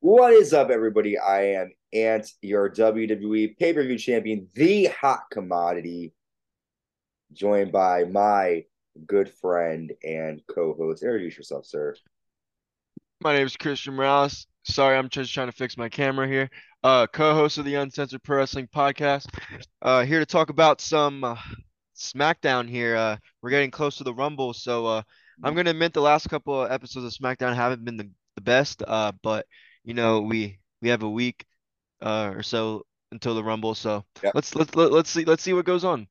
What is up, everybody? I am Ant, your WWE pay-per-view champion, the hot commodity, joined by my good friend and co-host. Introduce yourself, sir. My name is Christian Morales. Sorry, I'm just trying to fix my camera here. Co-host of the Uncensored Pro Wrestling Podcast. Here to talk about some SmackDown here. We're getting close to the Rumble, so I'm going to admit the last couple of episodes of SmackDown haven't been the best, but you know, we have a week or so until the Rumble, so yep. Let's see what goes on.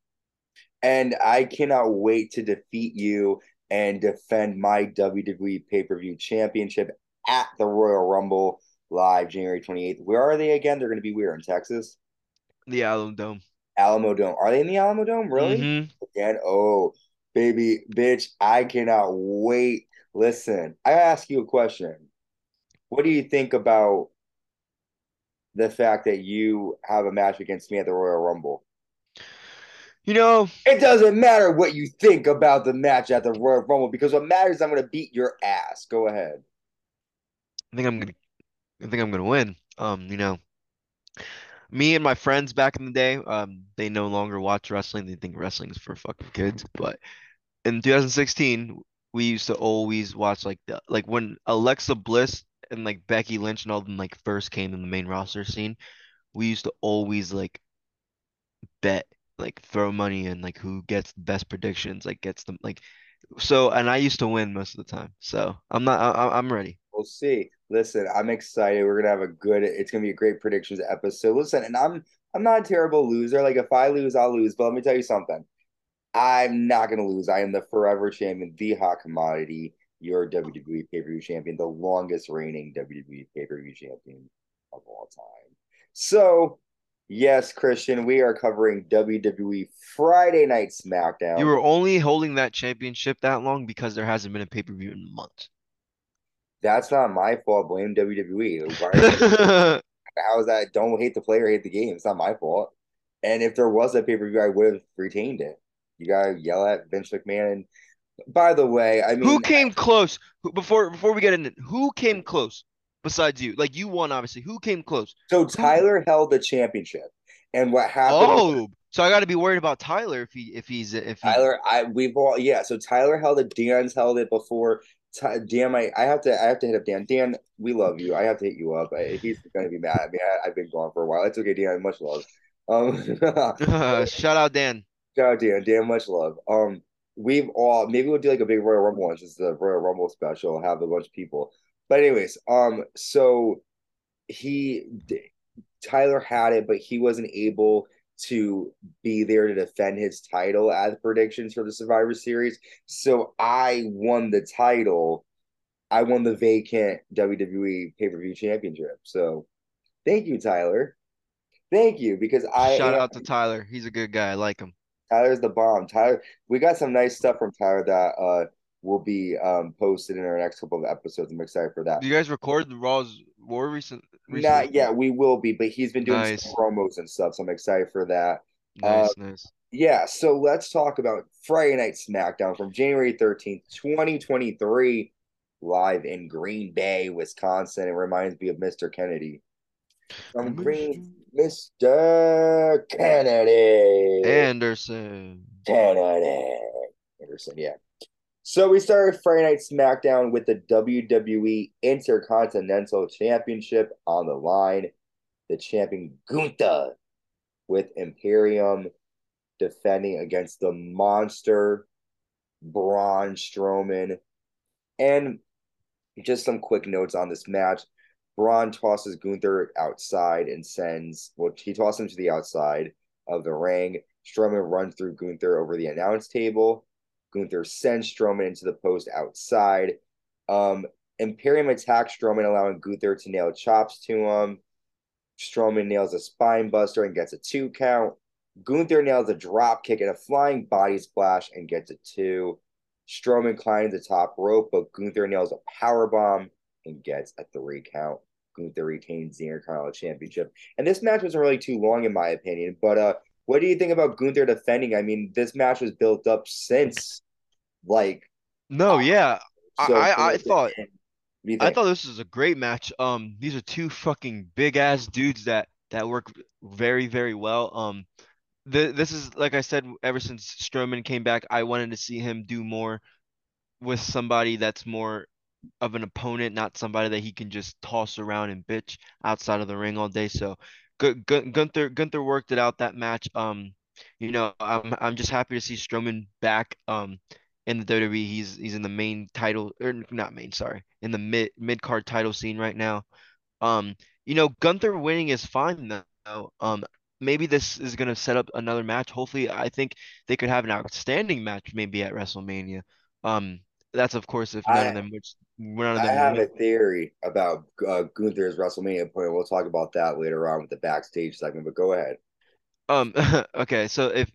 And I cannot wait to defeat you and defend my WWE pay-per-view championship at the Royal Rumble live January 28th. Where are they again? They're going to be where? In Texas? The Alamo Dome. Alamo Dome. Are they in the Alamo Dome? Really? Mm-hmm. Again? Oh, baby, bitch, I cannot wait. Listen, I ask you a question. What do you think about the fact that you have a match against me at the Royal Rumble? You know, it doesn't matter what you think about the match at the Royal Rumble, because what matters, I'm going to beat your ass. Go ahead. I think I'm going to win. You know, me and my friends back in the day, they no longer watch wrestling. They think wrestling is for fucking kids. But in 2016, we used to always watch like when Alexa Bliss and like Becky Lynch and all of them like first came in the main roster scene, we used to always like bet, like throw money in, like who gets the best predictions, like gets them, like, so, and I used to win most of the time. So I'm ready. We'll see. Listen, I'm excited. We're gonna have a good, it's gonna be a great predictions episode. Listen, and I'm not a terrible loser. Like if I lose, I'll lose. But let me tell you something. I'm not gonna lose. I am the forever champion, the hot commodity. Your WWE pay-per-view champion, the longest reigning WWE pay-per-view champion of all time. So, yes, Christian, we are covering WWE Friday Night SmackDown. You were only holding that championship that long because there hasn't been a pay-per-view in months. That's not my fault. Blame WWE. How is that? Don't hate the player, hate the game. It's not my fault. And if there was a pay-per-view, I would have retained it. You got to yell at Vince McMahon and, by the way, I mean, who came close? Before we get into it, who came close besides you? Like you won, obviously. Who came close? So Tyler held the championship, and what happened? Oh, so I got to be worried about Tyler if he's Tyler. So Tyler held it. Dan's held it before. Dan, I have to hit up Dan. Dan, we love you. I have to hit you up. He's gonna be mad at me. I've been gone for a while. It's okay, Dan. Much love. Shout out Dan. Shout out Dan. Dan, much love. Maybe we'll do like a big Royal Rumble one, just the Royal Rumble special, have a bunch of people. But anyways, so Tyler had it, but he wasn't able to be there to defend his title at the predictions for the Survivor Series. So I won the title. I won the vacant WWE pay-per-view championship. So thank you, Tyler. Thank you, because shout out to Tyler. He's a good guy. I like him. Tyler's the bomb. Tyler, we got some nice stuff from Tyler that will be posted in our next couple of episodes. I'm excited for that. Do you guys record the Raw's War recently? Not yet. We will be, but he's been doing some promos and stuff, so I'm excited for that. Nice. Yeah, so let's talk about Friday Night SmackDown from January 13th, 2023, live in Green Bay, Wisconsin. It reminds me of Mr. Kennedy. From Green, Mr. Kennedy. Anderson, yeah. So we started Friday Night SmackDown with the WWE Intercontinental Championship on the line. The champion Gunther with Imperium defending against the monster Braun Strowman. And just some quick notes on this match. Braun tosses Gunther outside and he tosses him to the outside of the ring. Strowman runs through Gunther over the announce table. Gunther sends Strowman into the post outside. Imperium attacks Strowman, allowing Gunther to nail chops to him. Strowman nails a spine buster and gets a 2 count. Gunther nails a drop kick and a flying body splash and gets a 2. Strowman climbs the top rope, but Gunther nails a powerbomb and gets a 3 count. Gunther retains the Intercontinental Championship. And this match wasn't really too long, in my opinion. But what do you think about Gunther defending? I mean, this match was built up since, like... No, yeah. So I thought... I thought this was a great match. These are two fucking big ass dudes that work very, very well. This is, like I said, ever since Strowman came back, I wanted to see him do more with somebody that's more of an opponent, not somebody that he can just toss around and bitch outside of the ring all day. So Gunther worked it out that match. You know, I'm just happy to see Strowman back. In the WWE, he's in the main title, or not main, sorry, in the mid-card title scene right now. You know, Gunther winning is fine though. Maybe this is gonna set up another match. Hopefully, I think they could have an outstanding match maybe at WrestleMania. That's of course if none of them. I have a theory about Gunther's WrestleMania point. We'll talk about that later on with the backstage segment. But go ahead. Okay. So if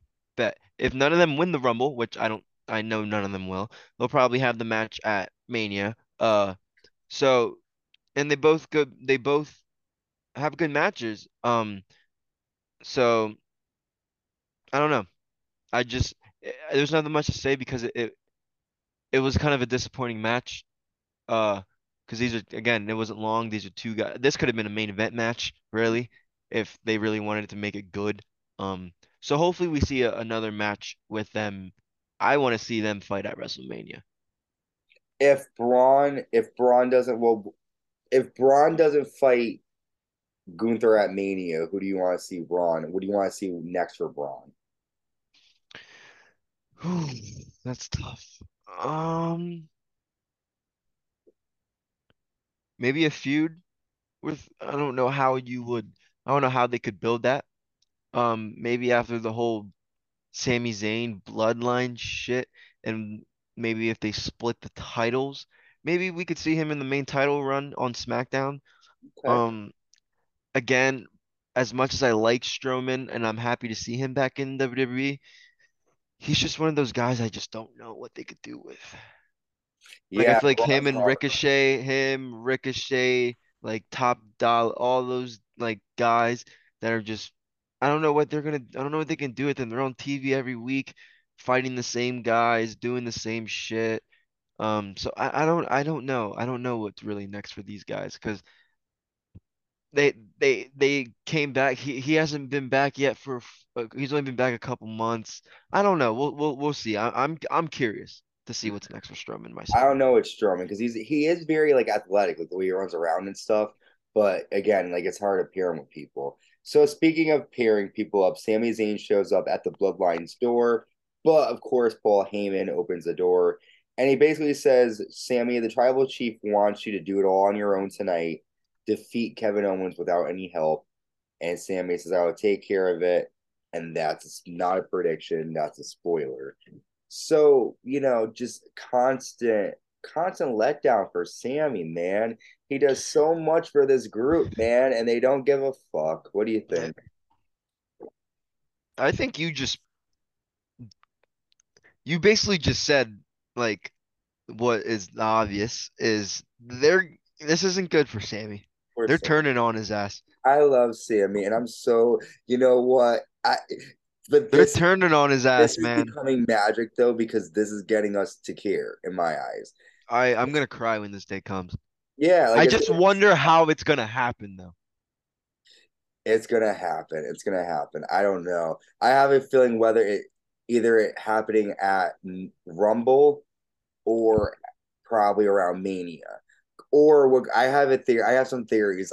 none of them win the Rumble, which I know none of them will. They'll probably have the match at Mania. And they both have good matches. So I don't know. There's nothing much to say because it was kind of a disappointing match. Because it wasn't long. These are two guys. This could have been a main event match, really, if they really wanted to make it good. So hopefully we see another match with them. I want to see them fight at WrestleMania. If Braun doesn't fight Gunther at Mania, who do you want to see Braun? What do you want to see next for Braun? That's tough. Maybe a feud with I don't know how they could build that. Maybe after the whole Sami Zayn bloodline shit, and maybe if they split the titles, maybe we could see him in the main title run on SmackDown. Okay. Again, as much as I like Strowman and I'm happy to see him back in WWE, he's just one of those guys I just don't know what they could do with. Like, yeah, I feel like him and Ricochet, like Top Dollar, all those like guys that are just. I don't know what they can do with them. They're on TV every week, fighting the same guys, doing the same shit. So I don't know. I don't know what's really next for these guys because they came back. He hasn't been back yet he's only been back a couple months. I don't know. We'll see. I'm curious to see what's next for Strowman myself. I don't know it's Strowman because he is very like athletic, like the way he runs around and stuff. But again, like it's hard to pair him with people. So speaking of pairing people up, Sami Zayn shows up at the Bloodline's door. But, of course, Paul Heyman opens the door. And he basically says, Sami, the tribal chief wants you to do it all on your own tonight. Defeat Kevin Owens without any help. And Sami says, I will take care of it. And that's not a prediction. That's a spoiler. So, you know, just constant letdown for Sami, man. He does so much for this group, man, and they don't give a fuck. What do you think? I think you basically just said like what is obvious is this isn't good for Sami. They're turning on his ass. I love Sami, and I'm so you know what I. But they're turning on his ass, man. This is becoming magic though, because this is getting us to care in my eyes. I'm gonna cry when this day comes. Yeah, like I just wonder how it's gonna happen though. It's gonna happen. I don't know. I have a feeling whether it happening at Rumble or probably around Mania, or what I have a theory. I have some theories.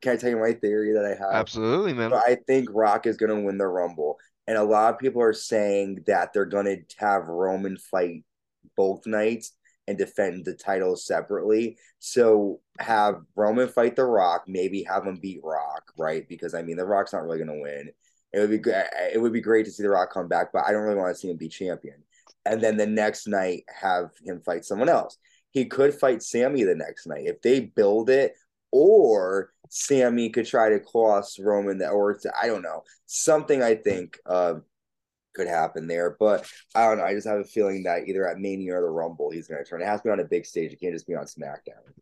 Can I tell you my theory that I have? Absolutely, man. So I think Rock is gonna win the Rumble. And a lot of people are saying that they're going to have Roman fight both nights and defend the title separately. So have Roman fight The Rock, maybe have him beat Rock, right? Because, I mean, The Rock's not really going to win. It would be great to see The Rock come back, but I don't really want to see him be champion. And then the next night, have him fight someone else. He could fight Sami the next night. If they build it, or Sami could try to cross Roman, I don't know. Something I think could happen there. But I don't know. I just have a feeling that either at Mania or the Rumble, he's going to turn. It has to be on a big stage. It can't just be on SmackDown.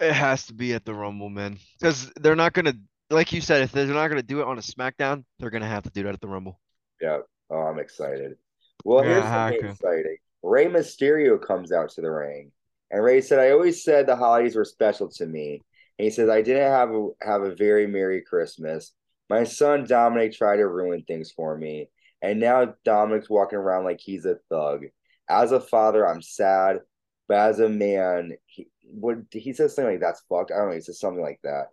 It has to be at the Rumble, man. Because they're not going to, like you said, if they're not going to do it on a SmackDown, they're going to have to do that at the Rumble. Yeah. Oh, I'm excited. Well, here's something exciting. Rey Mysterio comes out to the ring. And Ray said, I always said the holidays were special to me. And he says, I didn't have a very Merry Christmas. My son Dominic tried to ruin things for me. And now Dominic's walking around like he's a thug. As a father, I'm sad. But as a man, he says something like, that's fucked. I don't know. He says something like that.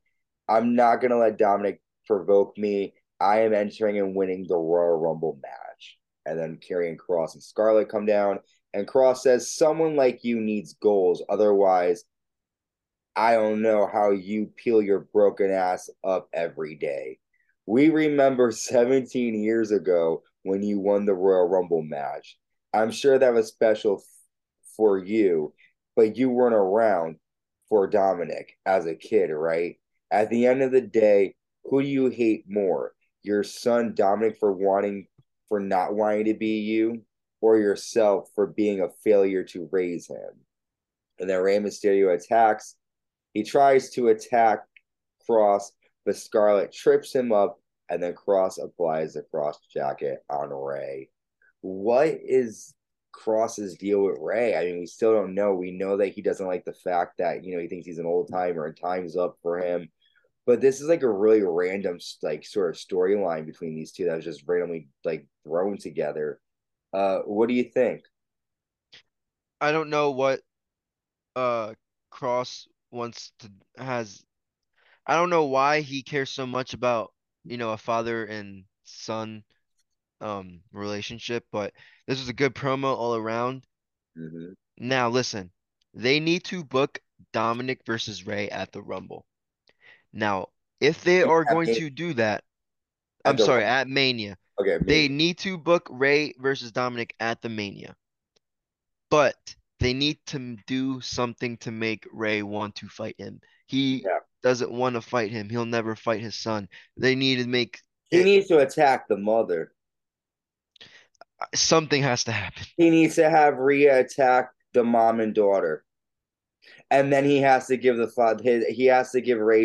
I'm not going to let Dominic provoke me. I am entering and winning the Royal Rumble match. And then Karrion Kross and Scarlett come down. And Kross says, someone like you needs goals. Otherwise, I don't know how you peel your broken ass up every day. We remember 17 years ago when you won the Royal Rumble match. I'm sure that was special for you, but you weren't around for Dominic as a kid, right? At the end of the day, who do you hate more? Your son Dominic for not wanting to be you, or yourself for being a failure to raise him? And then Rey Mysterio attacks. He tries to attack Kross, but Scarlett trips him up, and then Kross applies the Kross jacket on Rey. What is Kross's deal with Rey? I mean, we still don't know. We know that he doesn't like the fact that, you know, he thinks he's an old timer and time's up for him. But this is like a really random, like, sort of storyline between these two that was just randomly, like, thrown together. What do you think? I don't know what Kross I don't know why he cares so much about, you know, a father and son relationship, but this was a good promo all around. Mm-hmm. Now listen, they need to book Dominic versus Rey at the Rumble. Now, if they are going to do that, at Mania. Okay, they need to book Rey versus Dominic at the Mania. But they need to do something to make Rey want to fight him. He doesn't want to fight him. He'll never fight his son. They need to make... He needs to attack the mother. Something has to happen. He needs to have Rhea attack the mom and daughter. And then he has to give Rey's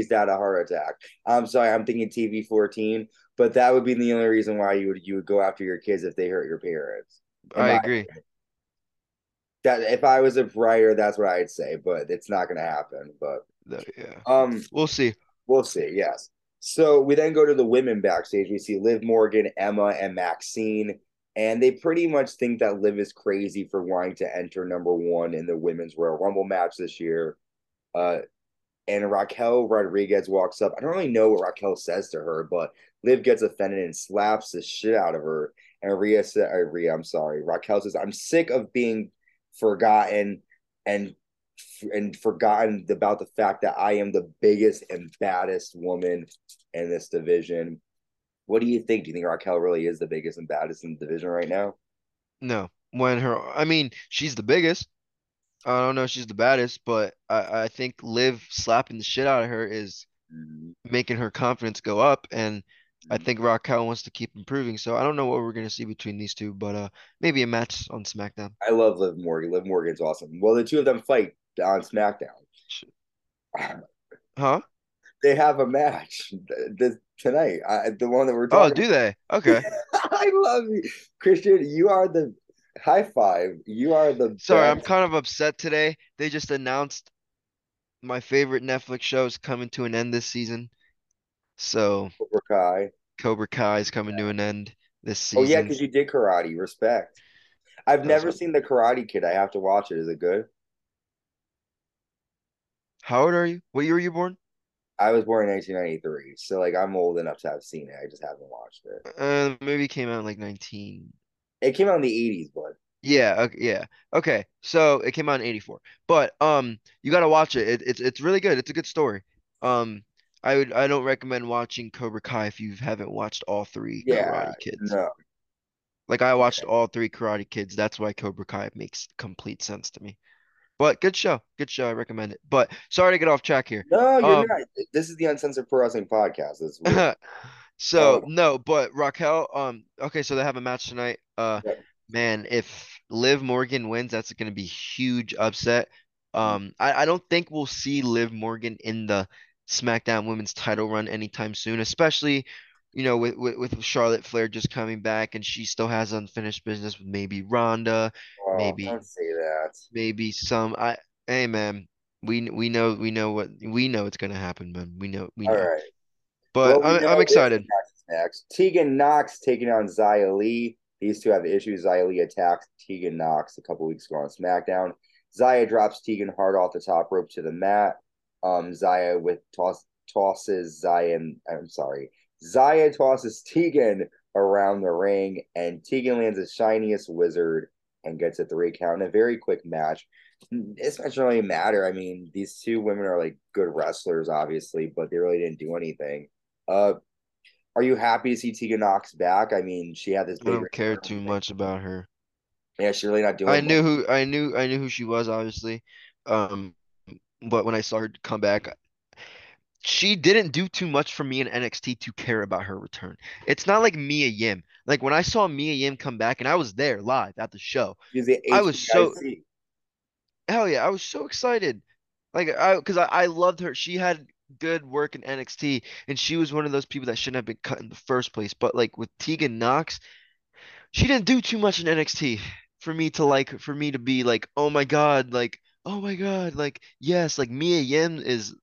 dad a heart attack. I'm sorry, I'm thinking TV-14, but that would be the only reason why you would go after your kids if they hurt your parents. I agree. That if I was a writer, that's what I'd say, but it's not going to happen. But yeah, we'll see. We'll see. Yes. So we then go to the women backstage. We see Liv Morgan, Emma, and Maxine. And they pretty much think that Liv is crazy for wanting to enter number one in the women's Royal Rumble match this year. And Raquel Rodriguez walks up. I don't really know what Raquel says to her, but Liv gets offended and slaps the shit out of her. And Raquel says, I'm sick of being forgotten and forgotten about the fact that I am the biggest and baddest woman in this division. What do you think? Do you think Raquel really is the biggest and baddest in the division right now? No. She's the biggest. I don't know if she's the baddest, but I think Liv slapping the shit out of her is making her confidence go up, and I think Raquel wants to keep improving. So I don't know what we're going to see between these two, but maybe a match on SmackDown. I love Liv Morgan. Liv Morgan's awesome. Well, the two of them fight on SmackDown. Huh? They have a match tonight. The one that we're talking about. Oh, do they? Okay. I love you. Christian, you are the high five. You are the best. Sorry, I'm kind of upset today. They just announced my favorite Netflix show is coming to an end this season. So Cobra Kai is coming to an end this season. Oh, yeah, because you did karate. Respect. I've never seen The Karate Kid. I have to watch it. Is it good? How old are you? What year were you born? I was born in 1993, so, like, I'm old enough to have seen it. I just haven't watched it. The movie came out in, like, It came out in the 80s, bud. Yeah, okay. So, it came out in 84. But, you gotta watch it. It's really good. It's a good story. I don't recommend watching Cobra Kai if you haven't watched all three Karate Kids. No. Like, I watched all three Karate Kids. That's why Cobra Kai makes complete sense to me. But good show. I recommend it. But sorry to get off track here. No, you're not. This is the Uncensored Pro Wrestling Podcast. This is but Raquel. Okay, so they have a match tonight. Man, if Liv Morgan wins, that's going to be huge upset. I don't think we'll see Liv Morgan in the SmackDown Women's Title run anytime soon, especially, you know, with Charlotte Flair just coming back, and she still has unfinished business with maybe Ronda. Maybe some Hey, man, we know it's gonna happen, man. We know. All right. But well, I'm excited. Next, Tegan Nox taking on Xia Li. These two have issues. Xia Li attacked Tegan Nox a couple weeks ago on SmackDown. Xia drops Tegan hard off the top rope to the mat. Xia with tosses Xia. I'm sorry. Xia tosses Tegan around the ring, and Tegan lands the shiniest wizard and gets a 3 count in a very quick match. This match doesn't really matter. I mean, these two women are like good wrestlers, obviously, but they really didn't do anything. Are you happy to see Tegan Nox back? I mean, she had this big. I don't care too much about her. Yeah, she's really not doing. I knew who she was, obviously, but when I saw her come back, she didn't do too much for me in NXT to care about her return. It's not like Mia Yim. Like when I saw Mia Yim come back, and I was there live at the show. I was so hell yeah! I was so excited, like because I loved her. She had good work in NXT, and she was one of those people that shouldn't have been cut in the first place. But like with Tegan Nox, she didn't do too much in NXT for me to be like, oh my god, like yes, like Mia Yim is.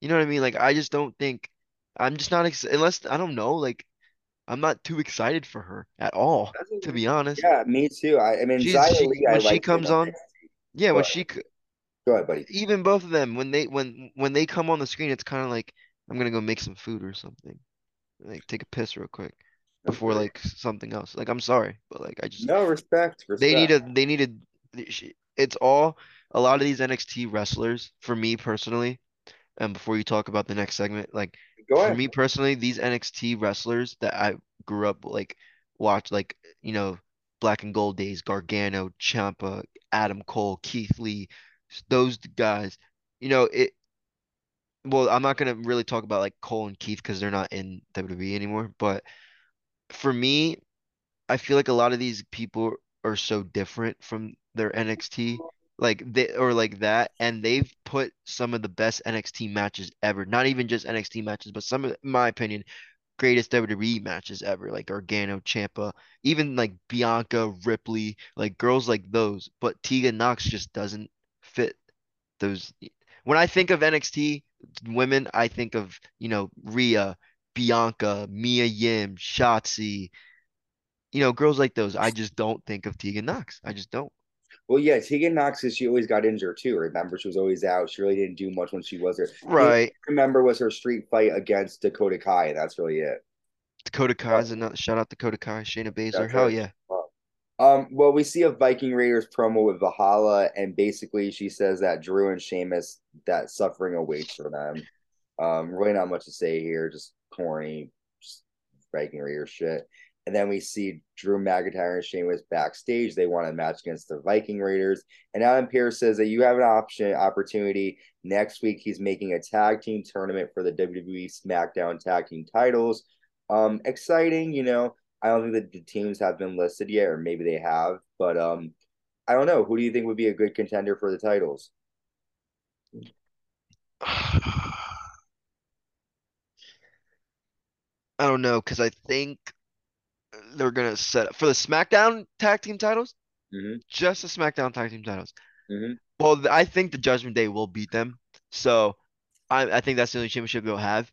You know what I mean? Like, I just don't think – I'm just not unless – I don't know. Like, I'm not too excited for her at all, to be honest. Yeah, me too. I mean, Go ahead, buddy. Even both of them, when they come on the screen, it's kind of like, I'm going to go make some food or something. Like, take a piss real quick before, like, something else. Like, I'm sorry, but, like, I just – No, respect. They need – it's all – a lot of these NXT wrestlers, for me personally – and before you talk about the next segment, like for me personally, these NXT wrestlers that I grew up like watch, like, you know, Black and Gold days, Gargano, Ciampa, Adam Cole, Keith Lee, those guys, you know, it. Well, I'm not going to really talk about like Cole and Keith because they're not in WWE anymore. But for me, I feel like a lot of these people are so different from their NXT. And they've put some of the best NXT matches ever. Not even just NXT matches, but some of, in my opinion, greatest WWE matches ever. Like Gargano, Ciampa, even like Bianca, Ripley, like girls like those. But Tegan Nox just doesn't fit those. When I think of NXT women, I think of, you know, Rhea, Bianca, Mia Yim, Shotzi, you know, girls like those. I just don't think of Tegan Nox. I just don't. Well, yeah, Tegan Nox, she always got injured too. Remember, she was always out. She really didn't do much when she was there. Right. Remember, was her street fight against Dakota Kai. That's really it. Dakota Kai is another shout out. Dakota Kai, Shayna Baszler. Hell yeah. Well, we see a Viking Raiders promo with Valhalla, and basically she says that Drew and Sheamus, that suffering awaits for them. Really not much to say here. Just corny, just Viking Raiders shit. And then we see Drew McIntyre and Sheamus backstage. They want a match against the Viking Raiders. And Adam Pearce says that you have an opportunity. Next week, he's making a tag team tournament for the WWE SmackDown tag team titles. Exciting, you know. I don't think that the teams have been listed yet, or maybe they have. But I don't know. Who do you think would be a good contender for the titles? I don't know, because I think they're going to set up for the SmackDown tag team titles, just the SmackDown tag team titles. Well, I think the Judgment Day will beat them. So I think that's the only championship they'll have.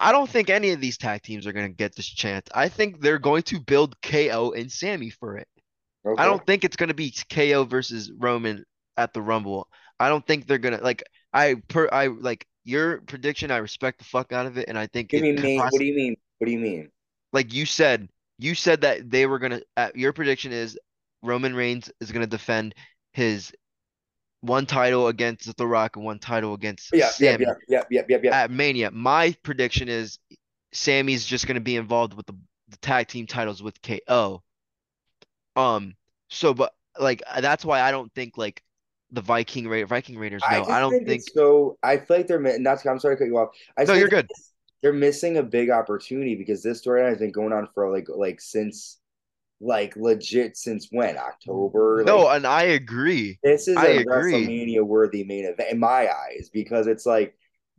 I don't think any of these tag teams are going to get this chance. I think they're going to build KO and Sami for it. Okay. I don't think it's going to be KO versus Roman at the Rumble. I don't think they're going to like, I like your prediction. I respect the fuck out of it. And I think, what do you mean? Like you said that they were going to – your prediction is Roman Reigns is going to defend his one title against The Rock and one title against Sami at Mania. My prediction is Sami's just going to be involved with the tag team titles with KO. So, but, like, that's why I don't think, like, the Viking Raiders – I don't think so. I feel like they're – I'm sorry to cut you off. No, you're good. They're missing a big opportunity because this storyline has been going on for since when? October? No, and I agree. This is a WrestleMania worthy main event in my eyes because it's like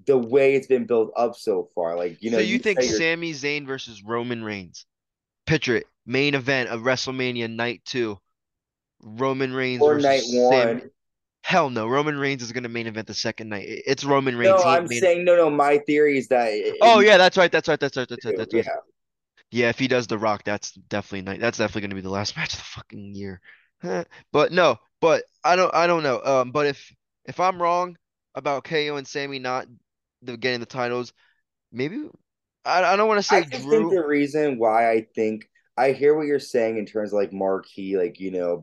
the way it's been built up so far. Like, you know, so you think Sami Zayn versus Roman Reigns? Picture it, main event of WrestleMania Night 2, Roman Reigns versus Night 1. Hell no, Roman Reigns is going to main event the second night. It's Roman Reigns. No, I'm saying no. My theory is that. That's right. Yeah, if he does The Rock, that's definitely going to be the last match of the fucking year. But no, but I don't know. But if I'm wrong about KO and Sami not getting the titles, maybe I don't want to say. I think the reason why I think I hear what you're saying in terms of like marquee, like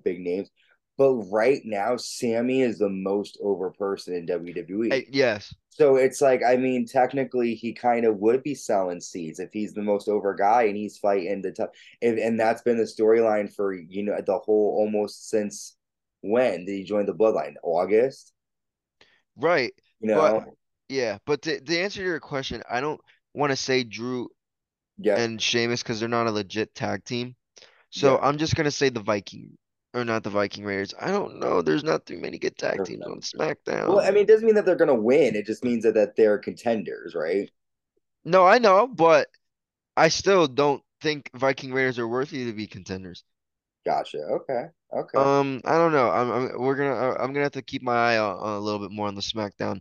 big names. But right now, Sami is the most over person in WWE. Yes. So it's like, I mean, technically, he kind of would be selling seats if he's the most over guy and he's fighting the tough. And that's been the storyline for, the whole almost since when did he join the Bloodline? August? Right. But to answer your question, I don't want to say Drew and Sheamus because they're not a legit tag team. So I'm just going to say the Viking. Or not the Viking Raiders. I don't know. There's not too many good tag teams on SmackDown. Well, I mean, it doesn't mean that they're going to win. It just means that they're contenders, right? No, I know, but I still don't think Viking Raiders are worthy to be contenders. Gotcha. Okay. I don't know. I'm gonna have to keep my eye on a little bit more on the SmackDown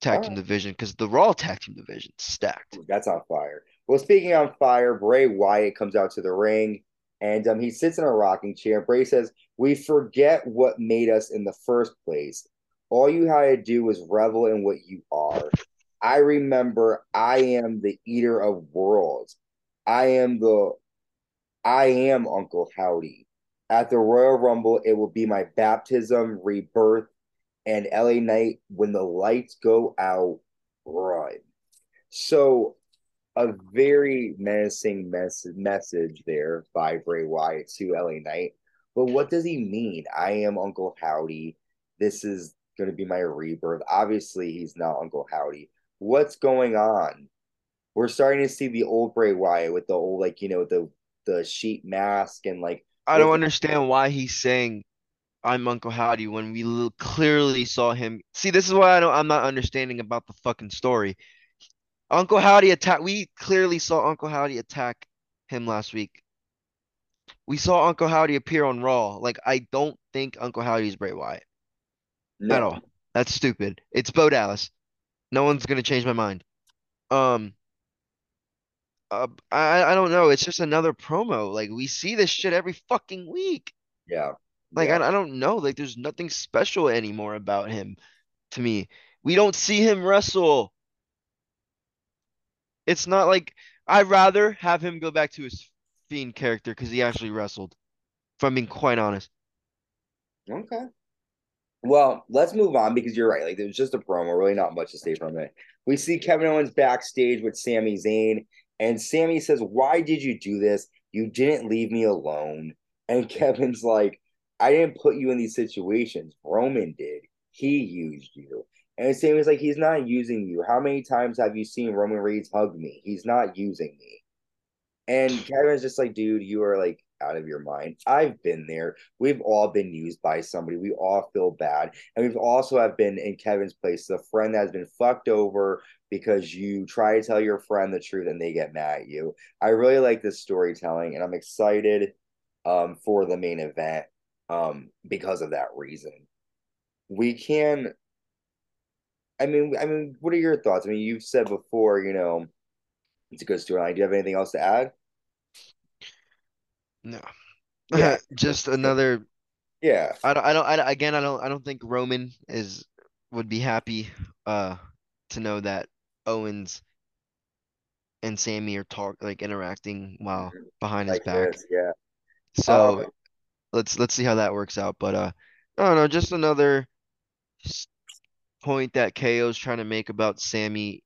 tag team division because the Raw tag team division is stacked. That's on fire. Well, speaking on fire, Bray Wyatt comes out to the ring. And he sits in a rocking chair. Bray says, "We forget what made us in the first place. All you had to do was revel in what you are. I remember I am the eater of worlds. I am Uncle Howdy. At the Royal Rumble, it will be my baptism, rebirth, and LA Night. When the lights go out, run." So a very menacing message there by Bray Wyatt to LA Knight. But what does he mean? I am Uncle Howdy. This is going to be my rebirth. Obviously, he's not Uncle Howdy. What's going on? We're starting to see the old Bray Wyatt with the old, the sheet mask and I don't understand why he's saying I'm Uncle Howdy when we clearly saw him. See, this is why I'm not understanding about the fucking story. Uncle Howdy attack. We clearly saw Uncle Howdy attack him last week. We saw Uncle Howdy appear on Raw. I don't think Uncle Howdy is Bray Wyatt. No. At all. That's stupid. It's Bo Dallas. No one's gonna change my mind. I don't know. It's just another promo. We see this shit every fucking week. Yeah. I don't know. There's nothing special anymore about him. To me, we don't see him wrestle. It's not like I'd rather have him go back to his Fiend character because he actually wrestled, if I'm being quite honest. Okay. Well, let's move on because you're right. There's just a promo, really not much to say from it. We see Kevin Owens backstage with Sami Zayn, and Sami says, "Why did you do this? You didn't leave me alone." And Kevin's like, "I didn't put you in these situations. Roman did. He used you." And Sami's like, "He's not using you. How many times have you seen Roman Reigns hug me? He's not using me." And Kevin's just like, "Dude, you are out of your mind. I've been there. We've all been used by somebody. We all feel bad. And we've also have been in Kevin's place, the friend that has been fucked over because you try to tell your friend the truth and they get mad at you." I really like this storytelling, and I'm excited for the main event because of that reason. I mean, what are your thoughts? I mean, you've said before, it's a good storyline. Do you have anything else to add? No, yeah. Just another. Yeah, I don't think Roman would be happy to know that Owens and Sami are interacting while behind his back. This, yeah. So let's see how that works out. But I don't know, just another point that KO's trying to make about Sami,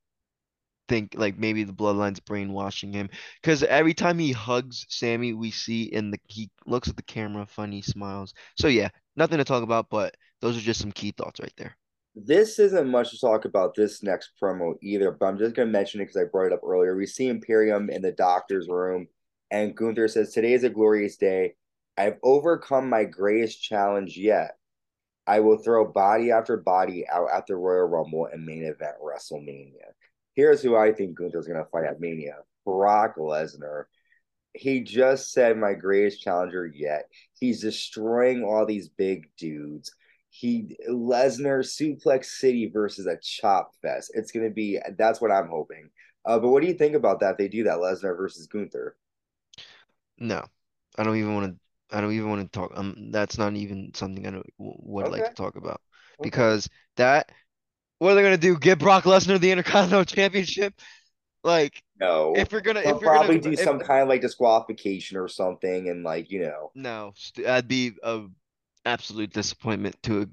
think maybe the Bloodline's brainwashing him, because every time he hugs Sami, we see he looks at the camera funny, smiles. So yeah, nothing to talk about, but those are just some key thoughts right there. This isn't much to talk about this next promo either, but I'm just going to mention it because I brought it up earlier. We see Imperium in the doctor's room, and Gunther says, "Today is a glorious day. I've overcome my greatest challenge yet. I will throw body after body out at the Royal Rumble and main event WrestleMania." Here's who I think Gunther's going to fight at Mania: Brock Lesnar. He just said, "My greatest challenger yet." He's destroying all these big dudes. Lesnar Suplex City versus a chop fest. It's going to be, that's what I'm hoping. But what do you think about that? They do that Lesnar versus Gunther. No, I don't even want to. I don't even want to talk. That's not even something I would like to talk about because that. What are they going to do? Give Brock Lesnar the Intercontinental Championship? Like, no. If you're gonna, they'll probably do some kind of like disqualification or something, and like you know. No, that'd be a absolute disappointment to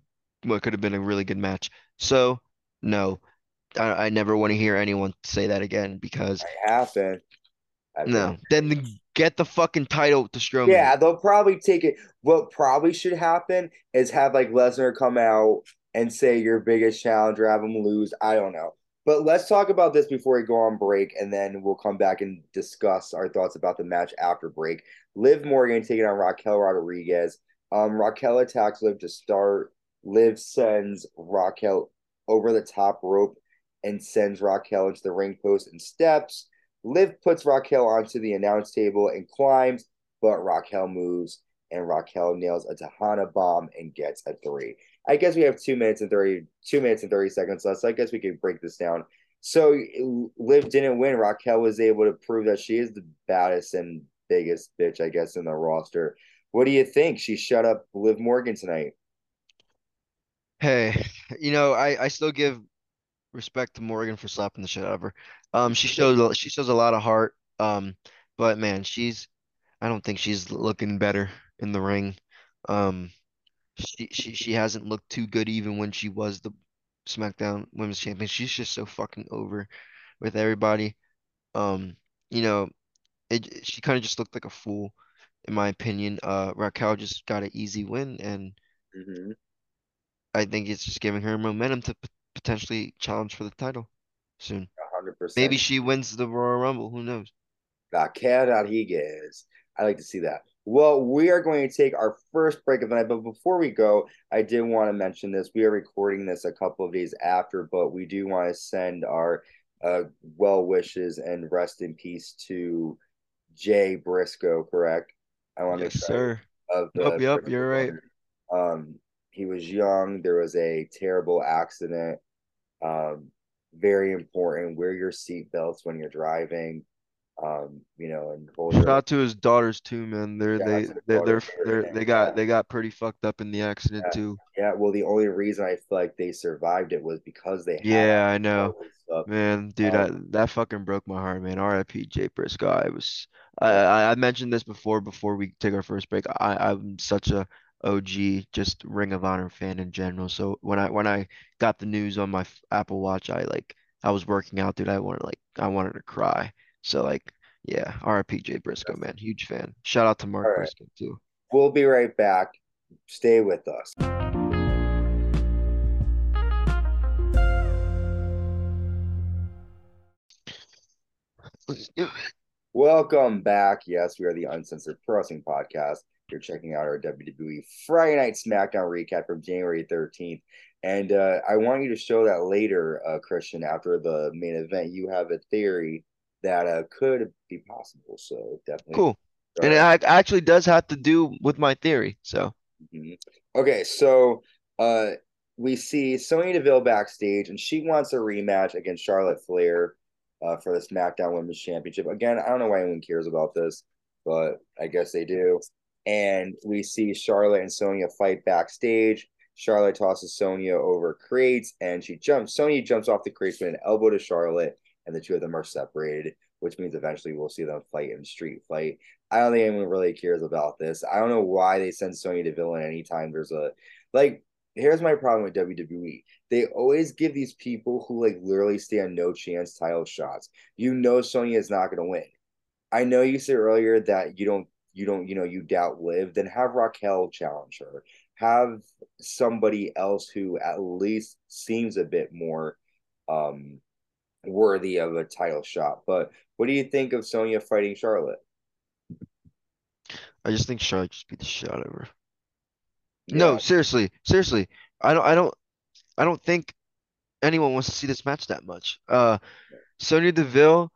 what could have been a really good match. So no, I never want to hear anyone say that again because it happened. No, then get the fucking title to Strowman. Yeah, they'll probably take it. What probably should happen is have like Lesnar come out and say your biggest challenger, have him lose. I don't know. But let's talk about this before we go on break, and then we'll come back and discuss our thoughts about the match after break. Liv Morgan taking on Raquel Rodriguez. Raquel attacks Liv to start. Liv sends Raquel over the top rope and sends Raquel into the ring post and steps. Liv puts Raquel onto the announce table and climbs, but Raquel moves, and Raquel nails a Tahana bomb and gets a 3. I guess we have 2 minutes and 30 seconds left, so I guess we can break this down. So Liv didn't win. Raquel was able to prove that she is the baddest and biggest bitch, I guess, in the roster. What do you think? She shut up Liv Morgan tonight. Hey, you know, I still give respect to Morgan for slapping the shit out of her. She shows a lot of heart. But man, I don't think she's looking better in the ring. She hasn't looked too good even when she was the SmackDown Women's Champion. She's just so fucking over with everybody. She kind of just looked like a fool, in my opinion. Raquel just got an easy win, and I think it's just giving her momentum to potentially challenge for the title soon. 100%. Maybe she wins the Royal Rumble. Who knows? Raquel Rodriguez. I like to see that. Well, we are going to take our first break of the night, but before we go, I did want to mention this. We are recording this a couple of days after, but we do want to send our well wishes and rest in peace to Jay Briscoe, correct? I want to make sure. Yep, you're right. He was young. There was a terrible accident. Very important. Wear your seatbelts when you're driving. And shout out to his daughters too, man. They got pretty fucked up in the accident too. Yeah, well, the only reason I feel like they survived it was because they had I know, man, dude. That fucking broke my heart, man. R.I.P. Jay Briscoe. I mentioned this before we take our first break. I'm such a OG, just Ring of Honor fan in general. So when I got the news on my Apple Watch, I was working out, dude. I wanted to cry. So, R.I.P. Jay Briscoe, man. Huge fan. Shout out to Mark Briscoe, too. We'll be right back. Stay with us. Let's do it. Welcome back. Yes, we are the Uncensored Pro Wrestling Podcast. You're checking out our WWE Friday Night SmackDown recap from January 13th. And I want you to show that later, Christian, after the main event. You have a theory that could be possible, so definitely cool. Right. And it actually does have to do with my theory. So okay, so we see Sonya Deville backstage, and she wants a rematch against Charlotte Flair for the SmackDown Women's Championship. Again, I don't know why anyone cares about this, but I guess they do. And we see Charlotte and Sonya fight backstage. Charlotte tosses Sonya over crates, and she jumps. Sonya jumps off the crates with an elbow to Charlotte. And the two of them are separated, which means eventually we'll see them fight in a street fight. I don't think anyone really cares about this. I don't know why they send Sonya Deville in anytime there's a here's my problem with WWE. They always give these people who literally stand no chance title shots. You know Sonya is not gonna win. I know you said earlier that you doubt Liv, then have Raquel challenge her. Have somebody else who at least seems a bit more worthy of a title shot. But what do you think of Sonya fighting Charlotte? I just think Charlotte just beat the shit out of her. Yeah. No, seriously. I don't think anyone wants to see this match that much. Sonya Deville,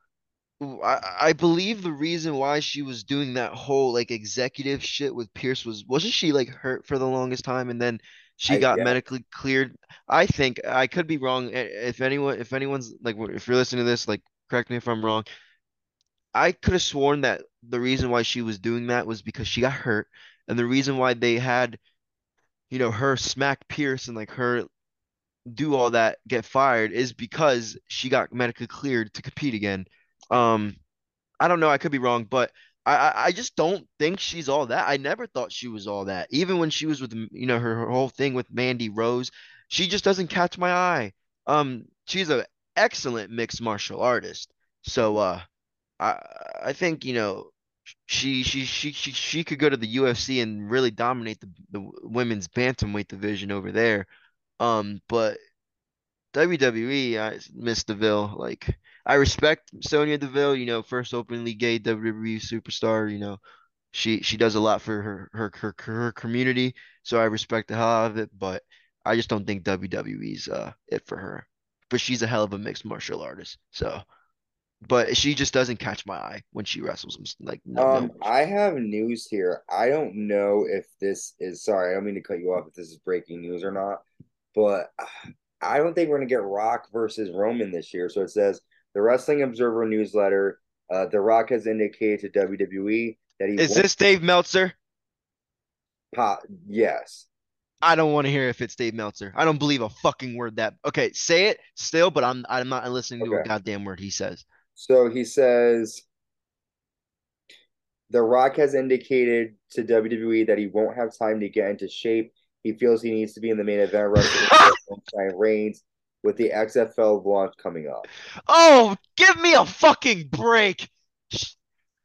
I believe the reason why she was doing that whole executive shit with Pierce wasn't she hurt for the longest time, and then She got medically cleared. I think I could be wrong. If anyone's like, if you're listening to this, like, correct me if I'm wrong. I could have sworn that the reason why she was doing that was because she got hurt, and the reason why they had, you know, her smack Pierce and like her do all that, get fired, is because she got medically cleared to compete again. I don't know. I could be wrong, but I just don't think she's all that. I never thought she was all that. Even when she was with, you know, her whole thing with Mandy Rose, she just doesn't catch my eye. She's an excellent mixed martial artist. So, I think, you know, she could go to the UFC and really dominate the women's bantamweight division over there. But WWE, I miss Deville. Like, I respect Sonya Deville, you know, first openly gay WWE superstar. You know, she does a lot for her community, so I respect the hell out of it. But I just don't think WWE's it for her. But she's a hell of a mixed martial artist. So, but she just doesn't catch my eye when she wrestles. Like, no. I have news here. I don't know if this is, sorry, I don't mean to cut you off, if this is breaking news or not. But I don't think we're going to get Rock versus Roman this year. So it says, the Wrestling Observer newsletter, The Rock has indicated to WWE that he is this Dave Meltzer? Yes. I don't want to hear if it's Dave Meltzer. I don't believe a fucking word that. Okay, say it still, but I'm not listening to a goddamn word he says. So he says, The Rock has indicated to WWE that he won't have time to get into shape. He feels he needs to be in the main event alongside Reigns with the XFL launch coming up. Oh, give me a fucking break.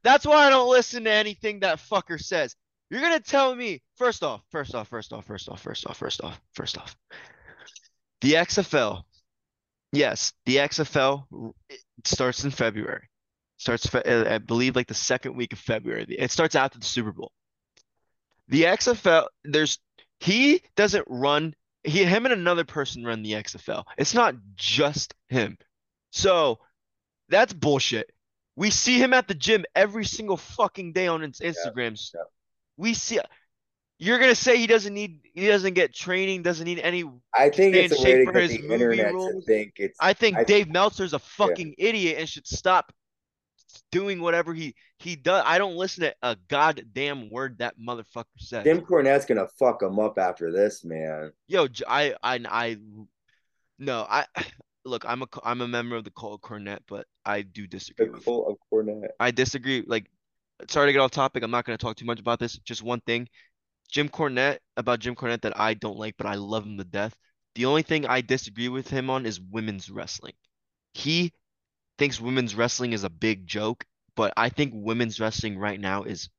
That's why I don't listen to anything that fucker says. You're going to tell me, first off, the XFL. Yes, the XFL starts in February. Starts, I believe, like the second week of February. It starts after the Super Bowl. The XFL, there's... He doesn't run – him and another person run the XFL. It's not just him. So that's bullshit. We see him at the gym every single fucking day on his Instagram. Yeah. We see – you're going to say he doesn't get training, doesn't need any – I think it's a way to get the internet to think it's – I think Dave Meltzer's a fucking idiot and should stop doing whatever he does. I don't listen to a goddamn word that motherfucker says. Jim Cornette's gonna fuck him up after this, man. Yo, I look. I'm a member of the Cult of Cornette, but I do disagree. The Cult of Cornette. I disagree. Like, sorry to get off topic. I'm not gonna talk too much about this. Just one thing, Jim Cornette that I don't like, but I love him to death. The only thing I disagree with him on is women's wrestling. He thinks women's wrestling is a big joke, but I think women's wrestling right now is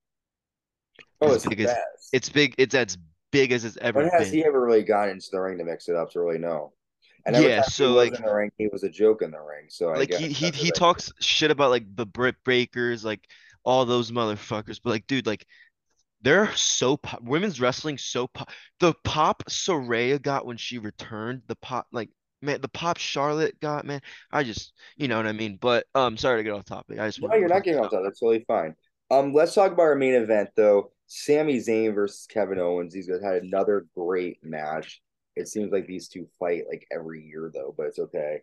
it's as big as it's ever been. When has he ever really gotten into the ring to mix it up to really know? And every time he was in the ring, he was a joke in the ring. So like, I guess he talks shit about like the Brit Breakers, like all those motherfuckers, but like, dude, like they're so pop. Women's wrestling so pop. The pop Soraya got when she returned, the pop, like, man, the pop Charlotte got, man. I just, you know what I mean. But sorry to get off topic. No, you're not getting off topic. That's totally fine. Let's talk about our main event though. Sami Zayn versus Kevin Owens. These guys had another great match. It seems like these two fight like every year though, but it's okay.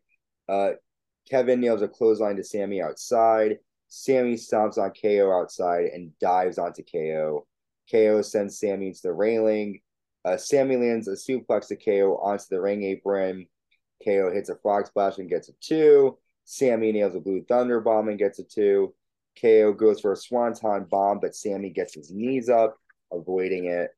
Kevin nails a clothesline to Sami outside. Sami stomps on KO outside and dives onto KO. KO sends Sami into the railing. Sami lands a suplex to KO onto the ring apron. KO hits a frog splash and gets a 2. Sami nails a blue thunder bomb and gets a 2. KO goes for a swanton bomb, but Sami gets his knees up, avoiding it.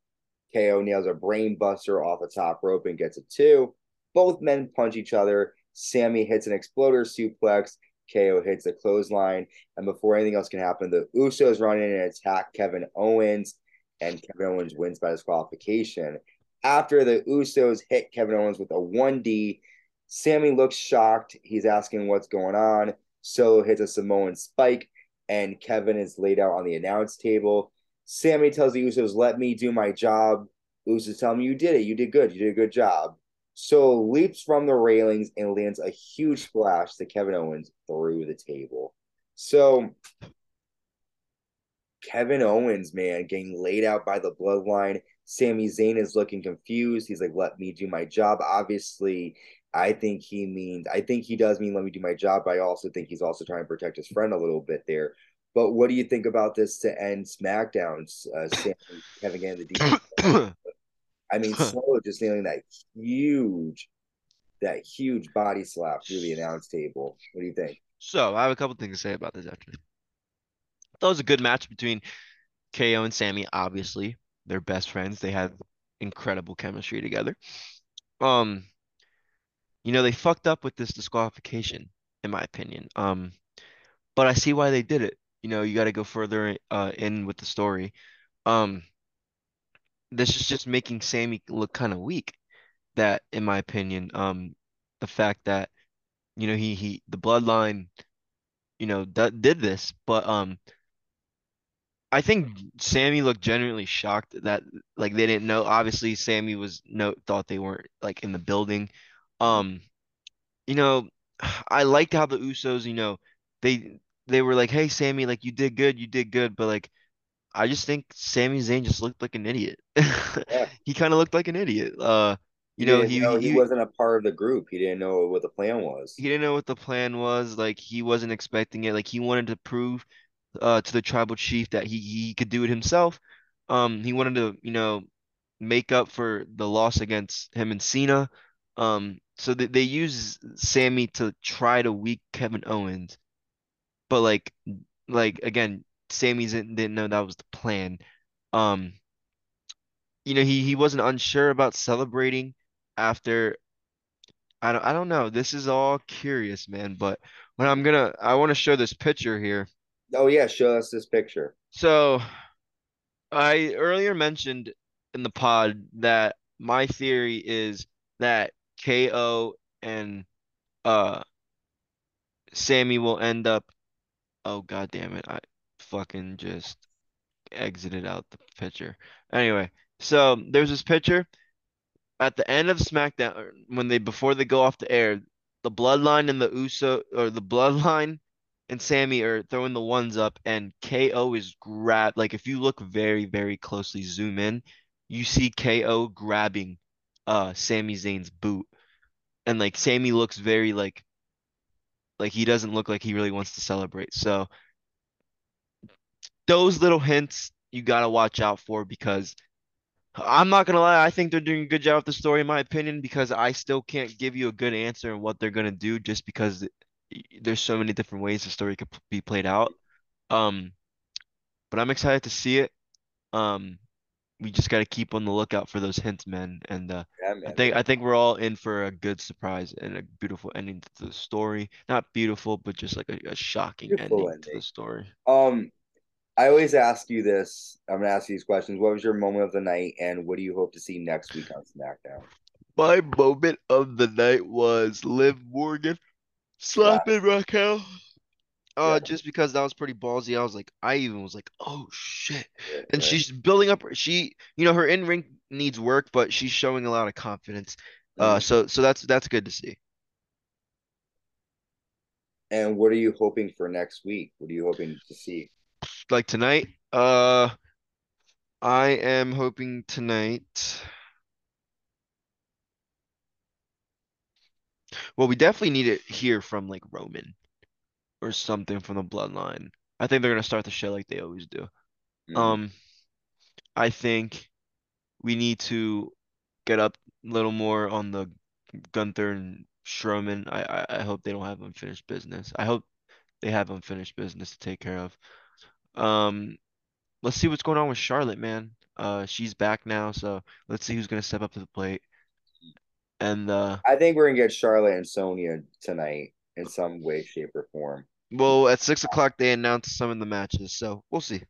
KO nails a brain buster off the top rope and gets a 2. Both men punch each other. Sami hits an exploder suplex. KO hits a clothesline. And before anything else can happen, the Usos run in and attack Kevin Owens. And Kevin Owens wins by disqualification. After the Usos hit Kevin Owens with a 1D, Sami looks shocked. He's asking what's going on. Solo hits a Samoan spike, and Kevin is laid out on the announce table. Sami tells the Usos, let me do my job. Usos tell him, you did it. You did good. You did a good job. Solo leaps from the railings and lands a huge splash to Kevin Owens through the table. So Kevin Owens, man, getting laid out by the bloodline. Sami Zayn is looking confused. He's like, let me do my job. Obviously, I think he does mean let me do my job, but I also think he's also trying to protect his friend a little bit there. But what do you think about this to end SmackDown? Sami having ended the defense? I mean, Solo just nailing that huge body slap through the announce table. What do you think? So I have a couple things to say about this afternoon. I thought it was a good match between KO and Sami. Obviously, they're best friends. They have incredible chemistry together. They fucked up with this disqualification, in my opinion. But I see why they did it. You got to go further in with the story. This is just making Sami look kind of weak. That, in my opinion, the fact that the bloodline, did this, but I think Sami looked genuinely shocked that they didn't know. Obviously, Sami thought they weren't in the building. I liked how the Usos, they were like, "Hey, Sami, you did good," but I just think Sami Zayn just looked like an idiot. Yeah. He kind of looked like an idiot. He wasn't a part of the group. He didn't know what the plan was. He didn't know what the plan was. He wasn't expecting it. He wanted to prove to the tribal chief that he could do it himself. He wanted to make up for the loss against him and Cena. So they use Sami to try to weak Kevin Owens, but again, Sami didn't know that was the plan. He wasn't unsure about celebrating after. I don't know. This is all curious, man. But I want to show this picture here. Oh yeah, show us this picture. So, I earlier mentioned in the pod that my theory is that KO and Sami will end up. Oh god damn it! I fucking just exited out the picture. Anyway, so there's this picture at the end of SmackDown before they go off the air. The bloodline and the bloodline and Sami are throwing the ones up, and KO is grabbed. If you look very, very closely, zoom in, you see KO grabbing Sami Zayn's boot, and Sami looks very like he doesn't look like he really wants to celebrate. So those little hints you gotta watch out for, because I'm not gonna lie, I think they're doing a good job with the story, in my opinion, because I still can't give you a good answer on what they're gonna do, just because there's so many different ways the story could be played out. But I'm excited to see it. We just gotta keep on the lookout for those hints, man. And I think we're all in for a good surprise and a beautiful ending to the story. Not beautiful, but just a shocking ending to the story. I always ask you this. I'm going to ask you these questions. What was your moment of the night, and what do you hope to see next week on SmackDown? My moment of the night was Liv Morgan slapping Raquel. Just because that was pretty ballsy. I was like, oh, shit. Yeah, and she's building up. Her in-ring needs work, but she's showing a lot of confidence. So that's good to see. And what are you hoping for next week? What are you hoping to see? Tonight, I am hoping tonight. Well, we definitely need to hear from Roman or something from the bloodline. I think they're gonna start the show like they always do. Mm-hmm. I think we need to get up a little more on the Gunther and Strowman. I hope they don't have unfinished business. I hope they have unfinished business to take care of. Let's see what's going on with Charlotte, man. She's back now, so let's see who's gonna step up to the plate. And I think we're gonna get Charlotte and Sonya tonight in some way, shape, or form. Well, at 6:00 they announced some of the matches, so we'll see.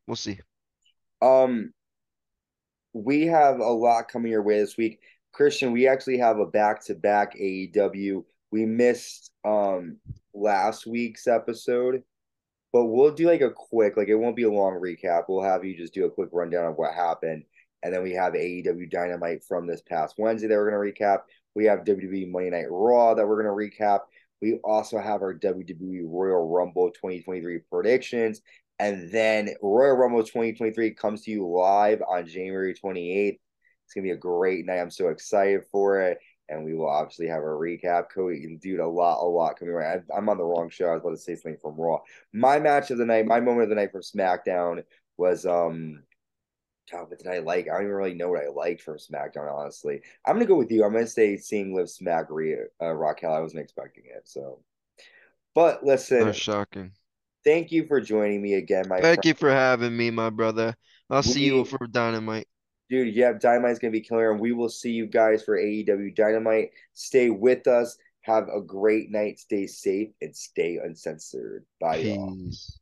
We have a lot coming your way this week, Christian. We actually have a back-to-back AEW. We missed last week's episode. But we'll do a quick, it won't be a long recap. We'll have you just do a quick rundown of what happened. And then we have AEW Dynamite from this past Wednesday that we're going to recap. We have WWE Monday Night Raw that we're going to recap. We also have our WWE Royal Rumble 2023 predictions. And then Royal Rumble 2023 comes to you live on January 28th. It's going to be a great night. I'm so excited for it. And we will obviously have a recap. Cody, dude, a lot coming right. I'm on the wrong show. I was about to say something from Raw. My match of the night, my moment of the night from SmackDown was, God, what did I like? I don't even really know what I liked from SmackDown, honestly. I'm going to go with you. I'm going to say seeing Liv smack Rhea, Raquel. I wasn't expecting it, so. But listen. That's shocking. Thank you for joining me again, my friend. Thank you for having me, my brother. I'll see you for Dynamite. Dude, yeah, Dynamite's going to be killer, and we will see you guys for AEW Dynamite. Stay with us. Have a great night. Stay safe and stay uncensored. Bye, y'all.